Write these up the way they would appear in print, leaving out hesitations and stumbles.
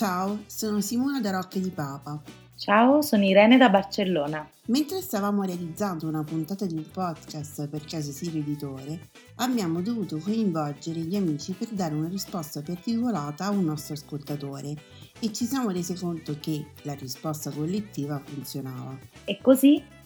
Ciao, sono Simona da Rocca di Papa. Ciao, sono Irene da Barcellona. Mentre stavamo realizzando una puntata di un podcast per casa Siri Editore, abbiamo dovuto coinvolgere gli amici per dare una risposta particolata a un nostro ascoltatore e ci siamo resi conto che la risposta collettiva funzionava. E così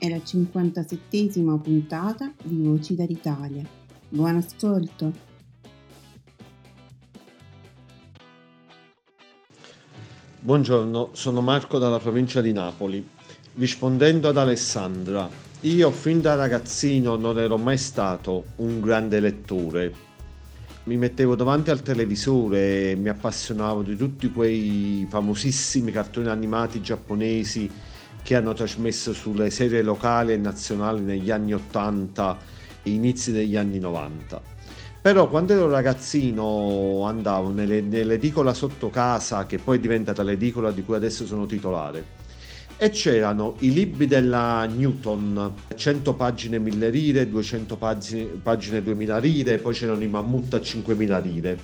è la 57ª puntata di Voci dall'Italia. Buon ascolto! Buongiorno, sono Marco dalla provincia di Napoli. Rispondendo ad Alessandra, io fin da ragazzino non ero mai stato un grande lettore. Mi mettevo davanti al televisore e mi appassionavo di tutti quei famosissimi cartoni animati giapponesi che hanno trasmesso sulle serie locali e nazionali negli anni 80 e inizi degli anni 90. Però quando ero ragazzino andavo nell'edicola sotto casa, che poi è diventata l'edicola di cui adesso sono titolare, e c'erano i libri della Newton, 100 pagine 1000 lire, 200 pagine 2000 lire, poi c'erano i mammut a 5000 lire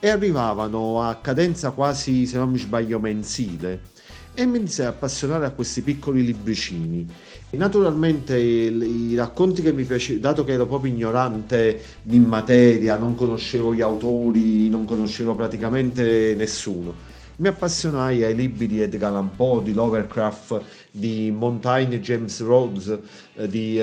e arrivavano a cadenza quasi, se non mi sbaglio, mensile. E mi iniziai a appassionare a questi piccoli libricini. Naturalmente i racconti che mi piacevano, dato che ero proprio ignorante in materia, non conoscevo gli autori, non conoscevo praticamente nessuno, mi appassionai ai libri di Edgar Allan Poe, di Lovecraft, di Montaigne, James Rhodes, di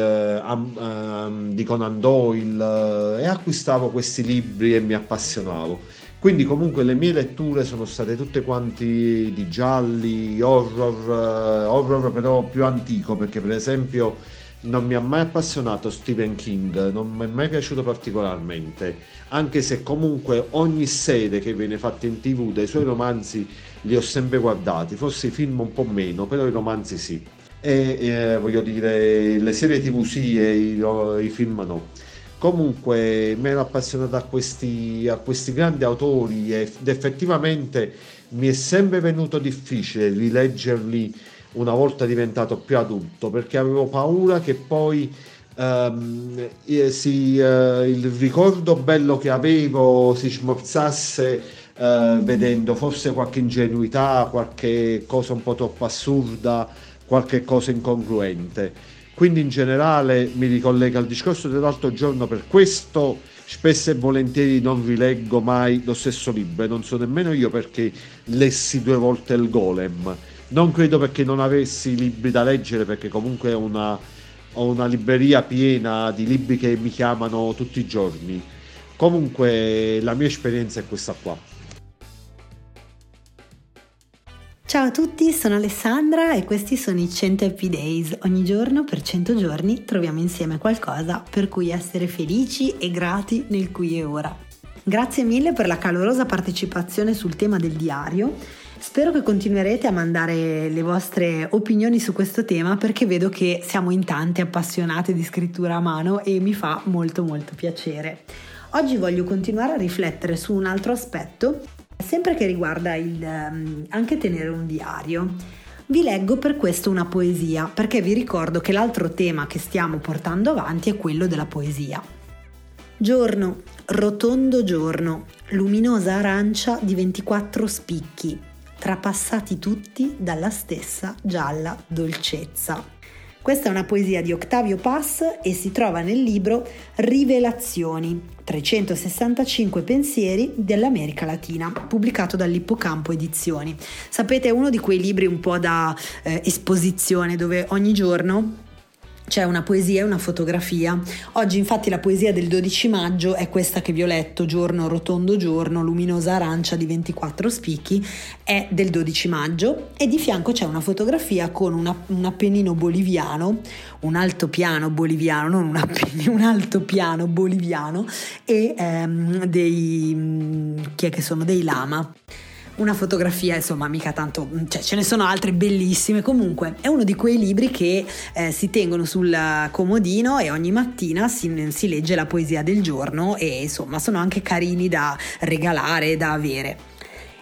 Conan Doyle, e acquistavo questi libri e mi appassionavo. Quindi comunque le mie letture sono state tutte quanti di gialli, horror però più antico, perché per esempio non mi ha mai appassionato Stephen King, non mi è mai piaciuto particolarmente, anche se comunque ogni serie che viene fatta in TV dei suoi romanzi li ho sempre guardati, forse i film un po' meno, però i romanzi sì. E voglio dire, le serie TV sì e i film no. Comunque mi ero appassionato a questi grandi autori ed effettivamente mi è sempre venuto difficile rileggerli una volta diventato più adulto, perché avevo paura che poi il ricordo bello che avevo si smorzasse vedendo forse qualche ingenuità, qualche cosa un po' troppo assurda, qualche cosa incongruente. Quindi in generale mi ricollega al discorso dell'altro giorno, per questo spesso e volentieri non rileggo mai lo stesso libro, non so nemmeno io perché lessi 2 volte il Golem, non credo perché non avessi libri da leggere, perché comunque ho una libreria piena di libri che mi chiamano tutti i giorni. Comunque la mia esperienza è questa qua. Ciao a tutti, sono Alessandra e questi sono i 100 Happy Days. Ogni giorno per 100 giorni troviamo insieme qualcosa per cui essere felici e grati nel qui e ora. Grazie mille per la calorosa partecipazione sul tema del diario. Spero che continuerete a mandare le vostre opinioni su questo tema, perché vedo che siamo in tante appassionate di scrittura a mano e mi fa molto molto piacere. Oggi voglio continuare a riflettere su un altro aspetto, sempre che riguarda anche tenere un diario. Vi leggo per questo una poesia, perché vi ricordo che l'altro tema che stiamo portando avanti è quello della poesia. Giorno, rotondo giorno, luminosa arancia di 24 spicchi, trapassati tutti dalla stessa gialla dolcezza. Questa è una poesia di Octavio Paz e si trova nel libro Rivelazioni, 365 pensieri dell'America Latina, pubblicato dall'Ippocampo Edizioni. Sapete, è uno di quei libri un po' da esposizione, dove ogni giorno c'è una poesia e una fotografia. Oggi infatti la poesia del 12 maggio è questa che vi ho letto, Giorno rotondo giorno, luminosa arancia di 24 spicchi, è del 12 maggio e di fianco c'è una fotografia con un appennino boliviano, un altopiano boliviano, non un appennino, un altopiano boliviano e dei lama. Una fotografia, insomma, mica tanto, cioè ce ne sono altre bellissime. Comunque è uno di quei libri che si tengono sul comodino e ogni mattina si legge la poesia del giorno e insomma sono anche carini da regalare, da avere.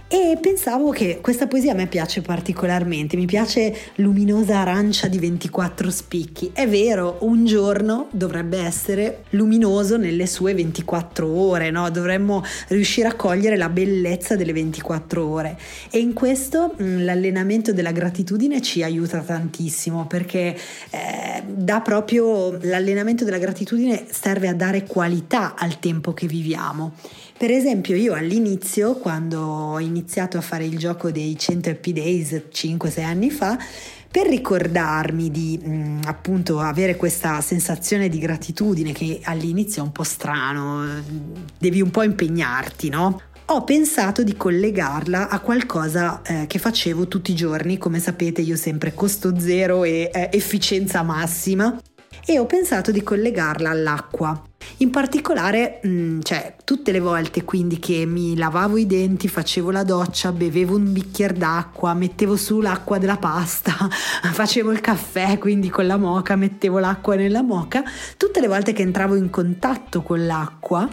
E pensavo che questa poesia a me piace particolarmente, mi piace luminosa arancia di 24 spicchi. È vero, un giorno dovrebbe essere luminoso nelle sue 24 ore, no? Dovremmo riuscire a cogliere la bellezza delle 24 ore e in questo l'allenamento della gratitudine ci aiuta tantissimo, perché dà proprio, l'allenamento della gratitudine serve a dare qualità al tempo che viviamo. Per esempio io all'inizio, quando ho iniziato a fare il gioco dei 100 Happy Days 5-6 anni fa, per ricordarmi di appunto avere questa sensazione di gratitudine, che all'inizio è un po' strano, devi un po' impegnarti, no? Ho pensato di collegarla a qualcosa che facevo tutti i giorni. Come sapete io sempre costo zero e efficienza massima, e ho pensato di collegarla all'acqua. In particolare, cioè, tutte le volte quindi che mi lavavo i denti, facevo la doccia, bevevo un bicchiere d'acqua, mettevo su l'acqua della pasta, facevo il caffè quindi con la moka, mettevo l'acqua nella moka, tutte le volte che entravo in contatto con l'acqua,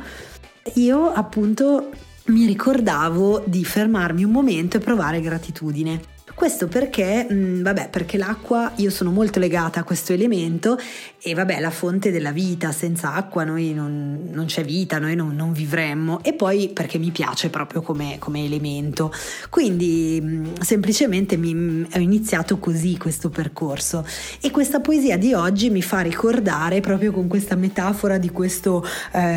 io appunto mi ricordavo di fermarmi un momento e provare gratitudine. Questo perché l'acqua, io sono molto legata a questo elemento e vabbè, la fonte della vita, senza acqua noi non c'è vita, noi non vivremmo, e poi perché mi piace proprio come elemento. Quindi semplicemente ho iniziato così questo percorso, e questa poesia di oggi mi fa ricordare proprio con questa metafora di questo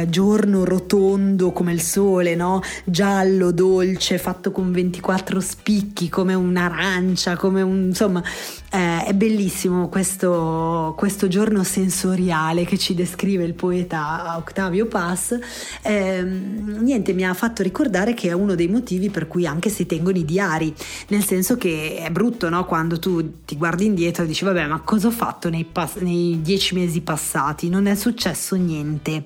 giorno rotondo come il sole, no? Giallo, dolce, fatto con 24 spicchi, come un'arancia, è bellissimo questo giorno sensoriale che ci descrive il poeta Octavio Paz. Mi ha fatto ricordare che è uno dei motivi per cui anche si tengono i diari, nel senso che è brutto, no? Quando tu ti guardi indietro e dici vabbè, ma cosa ho fatto nei 10 mesi passati, non è successo niente.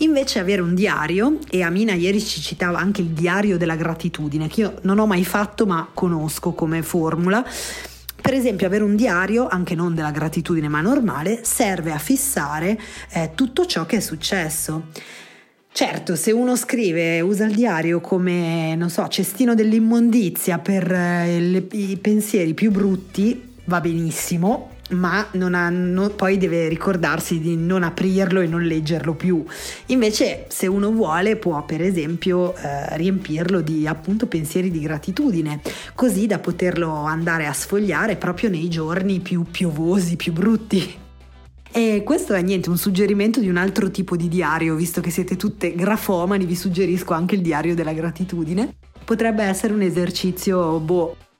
Invece avere un diario, e Amina ieri ci citava anche il diario della gratitudine, che io non ho mai fatto ma conosco come formula. Per esempio avere un diario, anche non della gratitudine ma normale, serve a fissare tutto ciò che è successo. Certo, se uno usa il diario come, non so, cestino dell'immondizia per i pensieri più brutti, va benissimo, ma poi deve ricordarsi di non aprirlo e non leggerlo più. Invece se uno vuole può per esempio riempirlo di appunto pensieri di gratitudine, così da poterlo andare a sfogliare proprio nei giorni più piovosi, più brutti. E questo è un suggerimento di un altro tipo di diario. Visto che siete tutte grafomani, vi suggerisco anche il diario della gratitudine, potrebbe essere un esercizio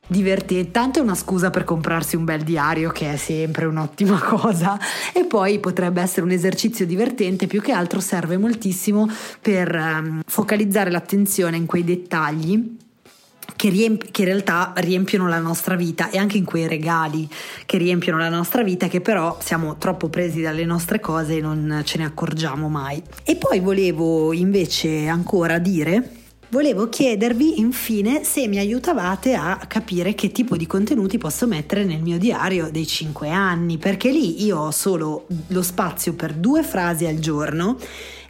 divertente. Tanto è una scusa per comprarsi un bel diario, che è sempre un'ottima cosa, e poi potrebbe essere un esercizio divertente. Più che altro serve moltissimo per focalizzare l'attenzione in quei dettagli che in realtà riempiono la nostra vita, e anche in quei regali che riempiono la nostra vita, che però siamo troppo presi dalle nostre cose e non ce ne accorgiamo mai. E poi volevo invece ancora Volevo chiedervi infine se mi aiutavate a capire che tipo di contenuti posso mettere nel mio diario dei 5 anni, perché lì io ho solo lo spazio per 2 frasi al giorno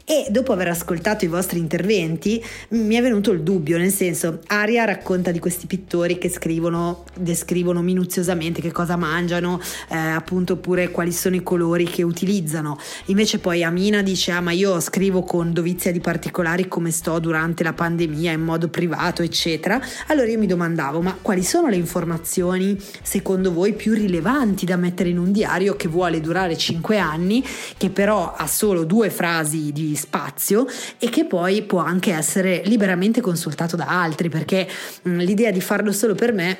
e dopo aver ascoltato i vostri interventi mi è venuto il dubbio, nel senso, Aria racconta di questi pittori che descrivono minuziosamente che cosa mangiano, appunto, oppure quali sono i colori che utilizzano. Invece poi Amina dice: ah, ma io scrivo con dovizia di particolari come sto durante la pandemia, in modo privato, eccetera. Allora io mi domandavo: ma quali sono le informazioni secondo voi più rilevanti da mettere in un diario che vuole durare 5 anni, che però ha solo 2 frasi di spazio e che poi può anche essere liberamente consultato da altri? Perché l'idea di farlo solo per me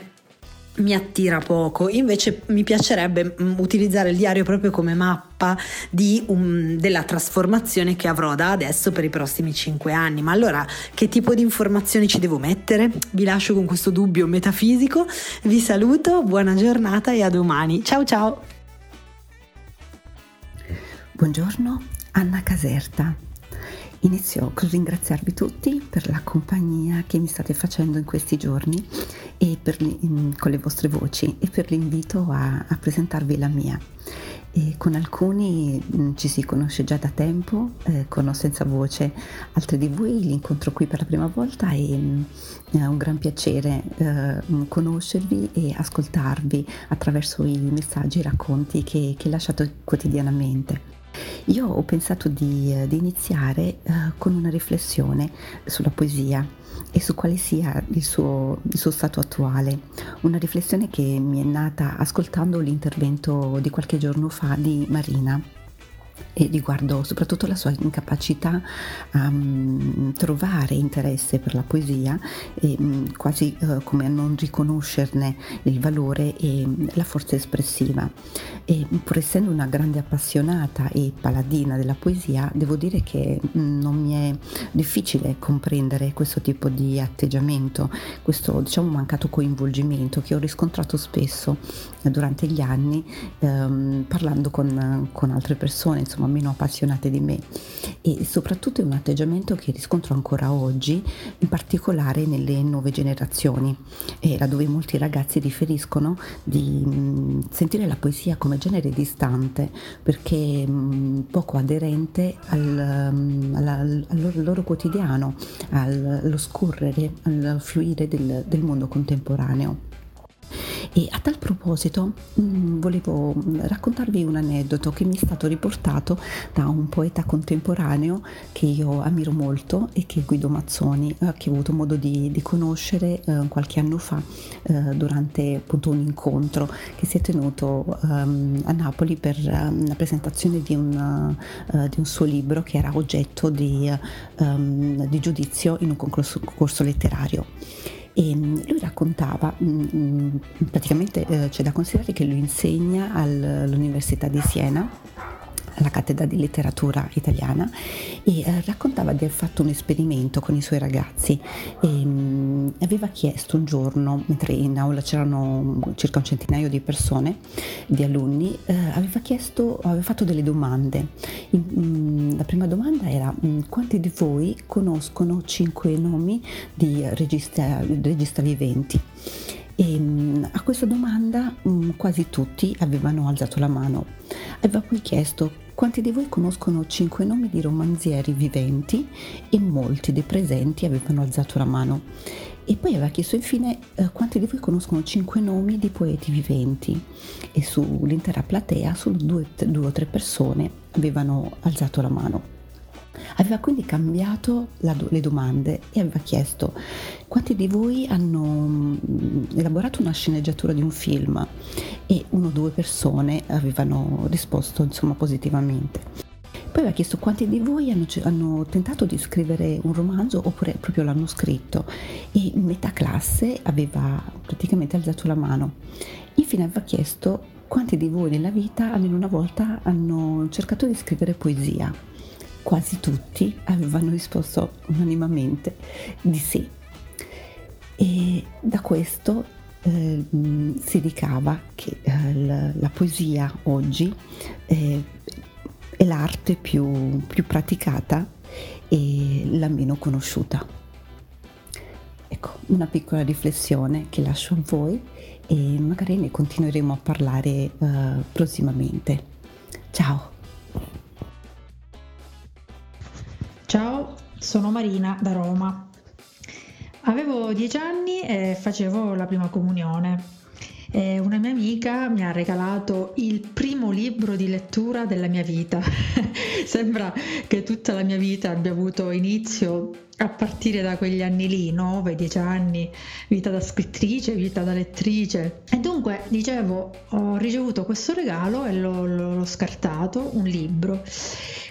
mi attira poco, invece mi piacerebbe utilizzare il diario proprio come mappa della trasformazione che avrò da adesso per i prossimi 5 anni. Ma allora che tipo di informazioni ci devo mettere? Vi lascio con questo dubbio metafisico, vi saluto, buona giornata e a domani, ciao ciao! Buongiorno, Anna Caserta. Inizio col ringraziarvi tutti per la compagnia che mi state facendo in questi giorni e con le vostre voci, e per l'invito a presentarvi la mia. E con alcuni ci si conosce già da tempo, con o senza voce, altri di voi li incontro qui per la prima volta e è un gran piacere conoscervi e ascoltarvi attraverso i messaggi e i racconti che lasciate quotidianamente. Io ho pensato di iniziare con una riflessione sulla poesia e su quale sia il suo stato attuale, una riflessione che mi è nata ascoltando l'intervento di qualche giorno fa di Marina, e riguardo soprattutto la sua incapacità a trovare interesse per la poesia, e quasi come a non riconoscerne il valore e la forza espressiva. E pur essendo una grande appassionata e paladina della poesia, devo dire che non mi è difficile comprendere questo tipo di atteggiamento, questo, diciamo, mancato coinvolgimento che ho riscontrato spesso durante gli anni, parlando con altre persone, insomma, meno appassionate di me. E soprattutto è un atteggiamento che riscontro ancora oggi, in particolare nelle nuove generazioni, laddove molti ragazzi riferiscono di sentire la poesia come genere distante, perché poco aderente al loro quotidiano, allo scorrere, al fluire del mondo contemporaneo. E a tal proposito volevo raccontarvi un aneddoto che mi è stato riportato da un poeta contemporaneo che io ammiro molto e che è Guido Mazzoni, che ho avuto modo di conoscere qualche anno fa durante, appunto, un incontro che si è tenuto a Napoli per la presentazione di un suo libro che era oggetto di giudizio in un concorso letterario. E lui raccontava, praticamente c'è da considerare che lui insegna all'Università di Siena, alla cattedra di letteratura italiana, e raccontava di aver fatto un esperimento con i suoi ragazzi. E aveva chiesto un giorno, mentre in aula c'erano circa un centinaio di persone, di alunni, aveva fatto delle domande. La prima domanda era: quanti di voi conoscono 5 nomi di regista viventi? E a questa domanda quasi tutti avevano alzato la mano. Aveva poi chiesto: quanti di voi conoscono 5 nomi di romanzieri viventi? E molti dei presenti avevano alzato la mano. E poi aveva chiesto infine: quanti di voi conoscono 5 nomi di poeti viventi? E sull'intera platea solo due o tre persone avevano alzato la mano. Aveva quindi cambiato le domande e aveva chiesto: quanti di voi hanno elaborato una sceneggiatura di un film? E 1 o 2 persone avevano risposto, insomma, positivamente. Poi aveva chiesto: quanti di voi hanno tentato di scrivere un romanzo oppure proprio l'hanno scritto? E metà classe aveva praticamente alzato la mano. Infine aveva chiesto: quanti di voi nella vita almeno una volta hanno cercato di scrivere poesia? Quasi tutti avevano risposto unanimemente di sì. E da questo si ricava che la poesia oggi è l'arte più praticata e la meno conosciuta. Ecco, una piccola riflessione che lascio a voi e magari ne continueremo a parlare prossimamente. Ciao! Ciao, sono Marina da Roma. Avevo 10 anni e facevo la prima comunione. Una mia amica mi ha regalato il primo libro di lettura della mia vita. Sembra che tutta la mia vita abbia avuto inizio a partire da quegli anni lì, 9-10 anni, vita da scrittrice, vita da lettrice. E dunque, dicevo, ho ricevuto questo regalo e l'ho scartato, un libro.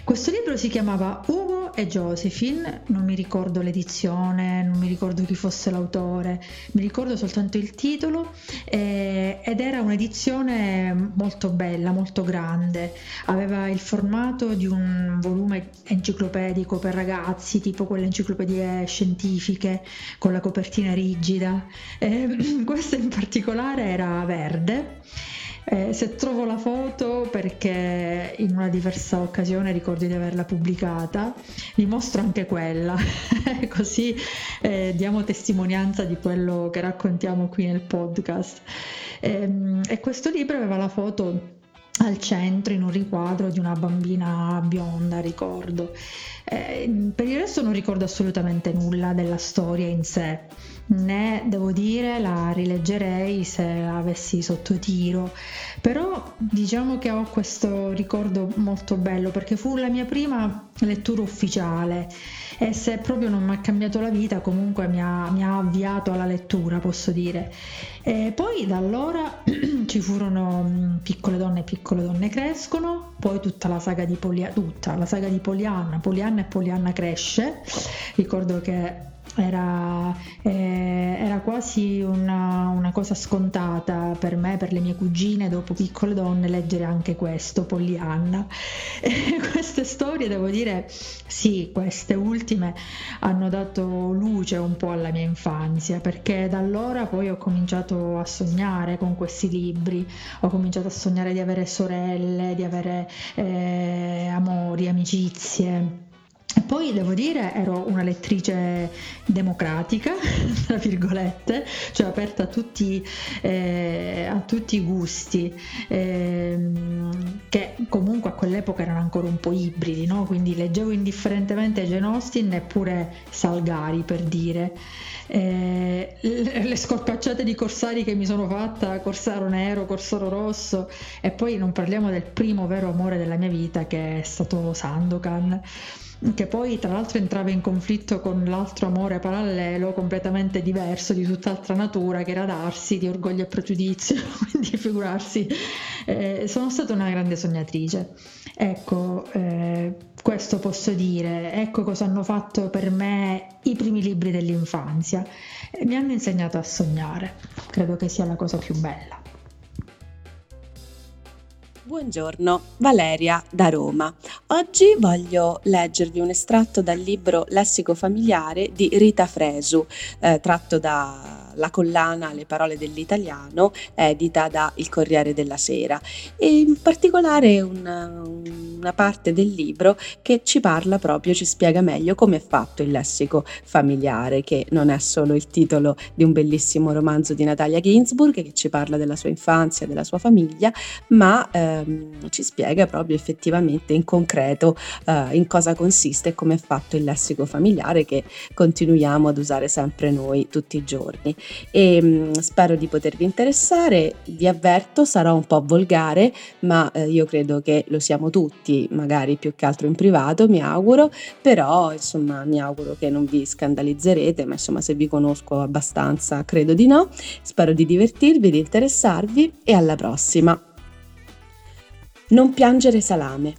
Questo libro si chiamava Ugo E Josephine, non mi ricordo l'edizione, non mi ricordo chi fosse l'autore, mi ricordo soltanto il titolo, ed era un'edizione molto bella, molto grande, aveva il formato di un volume enciclopedico per ragazzi, tipo quelle enciclopedie scientifiche con la copertina rigida, questa in particolare era verde. Se trovo la foto, perché in una diversa occasione ricordo di averla pubblicata, vi mostro anche quella, così diamo testimonianza di quello che raccontiamo qui nel podcast. E questo libro aveva la foto al centro in un riquadro di una bambina bionda, ricordo. Per il resto non ricordo assolutamente nulla della storia in sé, né, devo dire, la rileggerei se avessi sotto tiro, però diciamo che ho questo ricordo molto bello perché fu la mia prima lettura ufficiale e se proprio non mi ha cambiato la vita, comunque mi ha avviato alla lettura, posso dire. E poi da allora ci furono Piccole donne crescono, poi tutta la saga di Pollyanna e Pollyanna cresce. Ricordo che era quasi una cosa scontata per me, per le mie cugine, dopo Piccole donne, leggere anche questo, Pollyanna. Queste storie, devo dire, sì, queste ultime hanno dato luce un po' alla mia infanzia, perché da allora poi ho cominciato a sognare con questi libri, ho cominciato a sognare di avere sorelle, di avere amori, amicizie. E poi devo dire ero una lettrice democratica, tra virgolette, cioè aperta a tutti i gusti, che comunque a quell'epoca erano ancora un po' ibridi, no? Quindi leggevo indifferentemente Jane Austen eppure Salgari, per dire. Le scorpacciate di corsari che mi sono fatta, corsaro nero, corsaro rosso, e poi non parliamo del primo vero amore della mia vita, che è stato Sandokan, che poi tra l'altro entrava in conflitto con l'altro amore parallelo completamente diverso, di tutt'altra natura, che era Darsi di Orgoglio e Pregiudizio. Quindi figurarsi, sono stata una grande sognatrice, ecco, questo posso dire. Ecco cosa hanno fatto per me i primi libri dell'infanzia, mi hanno insegnato a sognare, credo che sia la cosa più bella. Buongiorno, Valeria da Roma. Oggi voglio leggervi un estratto dal libro Lessico familiare di Rita Fresu, tratto dalla collana Le parole dell'italiano, edita da Il Corriere della Sera, e in particolare una parte del libro che ci parla proprio, ci spiega meglio come è fatto il lessico familiare, che non è solo il titolo di un bellissimo romanzo di Natalia Ginsburg che ci parla della sua infanzia, della sua famiglia, ma ci spiega proprio effettivamente in concreto in cosa consiste e come è fatto il lessico familiare, che continuiamo ad usare sempre noi tutti i giorni. E spero di potervi interessare. Vi avverto, sarò un po' volgare, ma io credo che lo siamo tutti, magari più che altro in privato, mi auguro, però insomma mi auguro che non vi scandalizzerete, ma insomma se vi conosco abbastanza credo di no. Spero di divertirvi, di interessarvi, e alla prossima. Non piangere salame.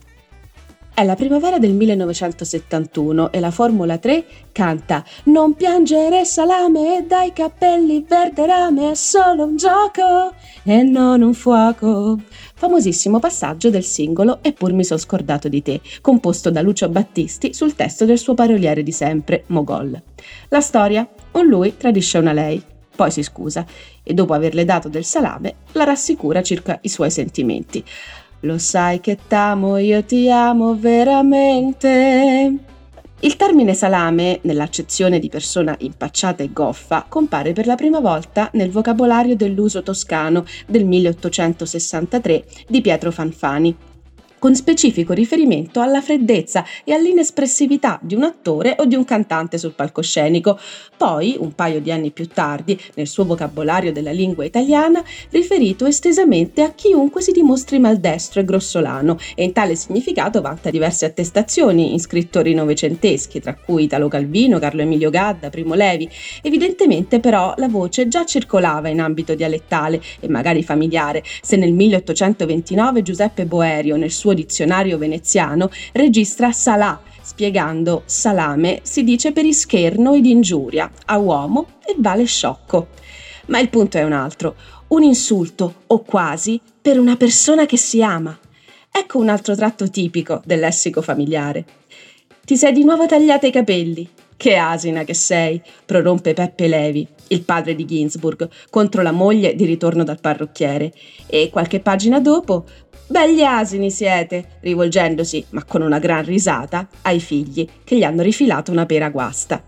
È la primavera del 1971 e la Formula 3 canta «Non piangere salame, dai capelli verde rame, è solo un gioco e non un fuoco». Famosissimo passaggio del singolo «Eppur mi son scordato di te», composto da Lucio Battisti sul testo del suo paroliere di sempre, Mogol. La storia: un lui tradisce una lei, poi si scusa e dopo averle dato del salame la rassicura circa i suoi sentimenti. Lo sai che t'amo, io ti amo veramente. Il termine salame, nell'accezione di persona impacciata e goffa, compare per la prima volta nel vocabolario dell'uso toscano del 1863 di Pietro Fanfani, con specifico riferimento alla freddezza e all'inespressività di un attore o di un cantante sul palcoscenico. Poi, un paio di anni più tardi, nel suo vocabolario della lingua italiana, riferito estesamente a chiunque si dimostri maldestro e grossolano, e in tale significato vanta diverse attestazioni in scrittori novecenteschi, tra cui Italo Calvino, Carlo Emilio Gadda, Primo Levi. Evidentemente però la voce già circolava in ambito dialettale e magari familiare, se nel 1829 Giuseppe Boerio, nel suo dizionario veneziano, registra salà, spiegando salame si dice per ischerno ed ingiuria, a uomo e vale sciocco. Ma il punto è un altro, un insulto, o quasi, per una persona che si ama. Ecco un altro tratto tipico del lessico familiare. Ti sei di nuovo tagliata i capelli. Che asina che sei, prorompe Peppe Levi, il padre di Ginsburg, contro la moglie di ritorno dal parrucchiere. E qualche pagina dopo, belli asini siete, rivolgendosi, ma con una gran risata, ai figli che gli hanno rifilato una pera guasta.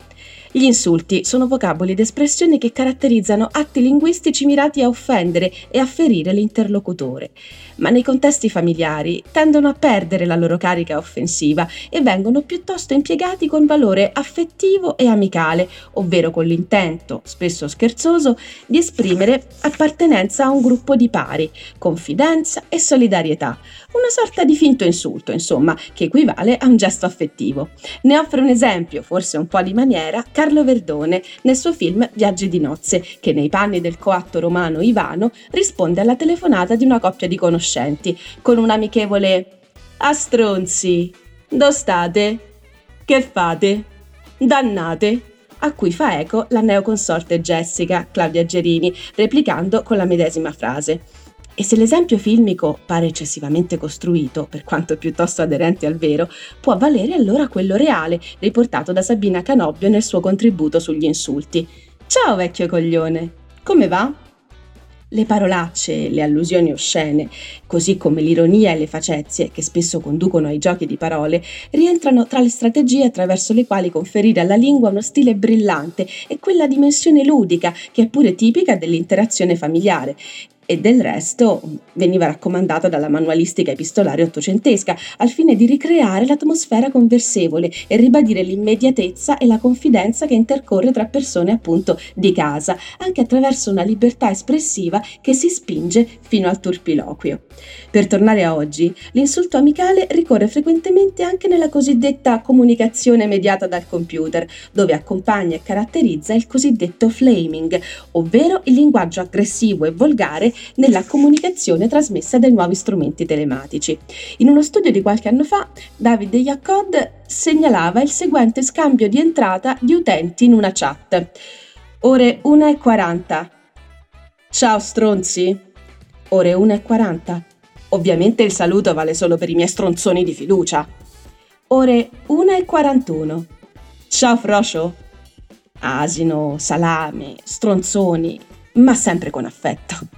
Gli insulti sono vocaboli ed espressioni che caratterizzano atti linguistici mirati a offendere e a ferire l'interlocutore, ma nei contesti familiari tendono a perdere la loro carica offensiva e vengono piuttosto impiegati con valore affettivo e amicale, ovvero con l'intento, spesso scherzoso, di esprimere appartenenza a un gruppo di pari, confidenza e solidarietà, una sorta di finto insulto, insomma, che equivale a un gesto affettivo. Ne offre un esempio, forse un po' di maniera, Carlo Verdone nel suo film Viaggi di nozze, che nei panni del coatto romano Ivano risponde alla telefonata di una coppia di conoscenti con un amichevole "A stronzi, do state? Che fate? Dannate?", a cui fa eco la neoconsorte Jessica, Claudia Gerini, replicando con la medesima frase. E se l'esempio filmico pare eccessivamente costruito, per quanto piuttosto aderente al vero, può valere allora quello reale, riportato da Sabina Canobbio nel suo contributo sugli insulti. Ciao vecchio coglione, come va? Le parolacce, le allusioni oscene, così come l'ironia e le facezie che spesso conducono ai giochi di parole, rientrano tra le strategie attraverso le quali conferire alla lingua uno stile brillante e quella dimensione ludica che è pure tipica dell'interazione familiare. E del resto veniva raccomandata dalla manualistica epistolare ottocentesca, al fine di ricreare l'atmosfera conversevole e ribadire l'immediatezza e la confidenza che intercorre tra persone appunto di casa, anche attraverso una libertà espressiva che si spinge fino al turpiloquio. Per tornare a oggi, l'insulto amicale ricorre frequentemente anche nella cosiddetta comunicazione mediata dal computer, dove accompagna e caratterizza il cosiddetto flaming, ovvero il linguaggio aggressivo e volgare nella comunicazione trasmessa dai nuovi strumenti telematici. In uno studio di qualche anno fa, Davide Iacod segnalava il seguente scambio di entrata di utenti in una chat. Ore 1:40. Ciao stronzi. Ore 1:40. Ovviamente il saluto vale solo per i miei stronzoni di fiducia. Ore 1:41. Ciao Frocio. Asino, salame, stronzoni, ma sempre con affetto.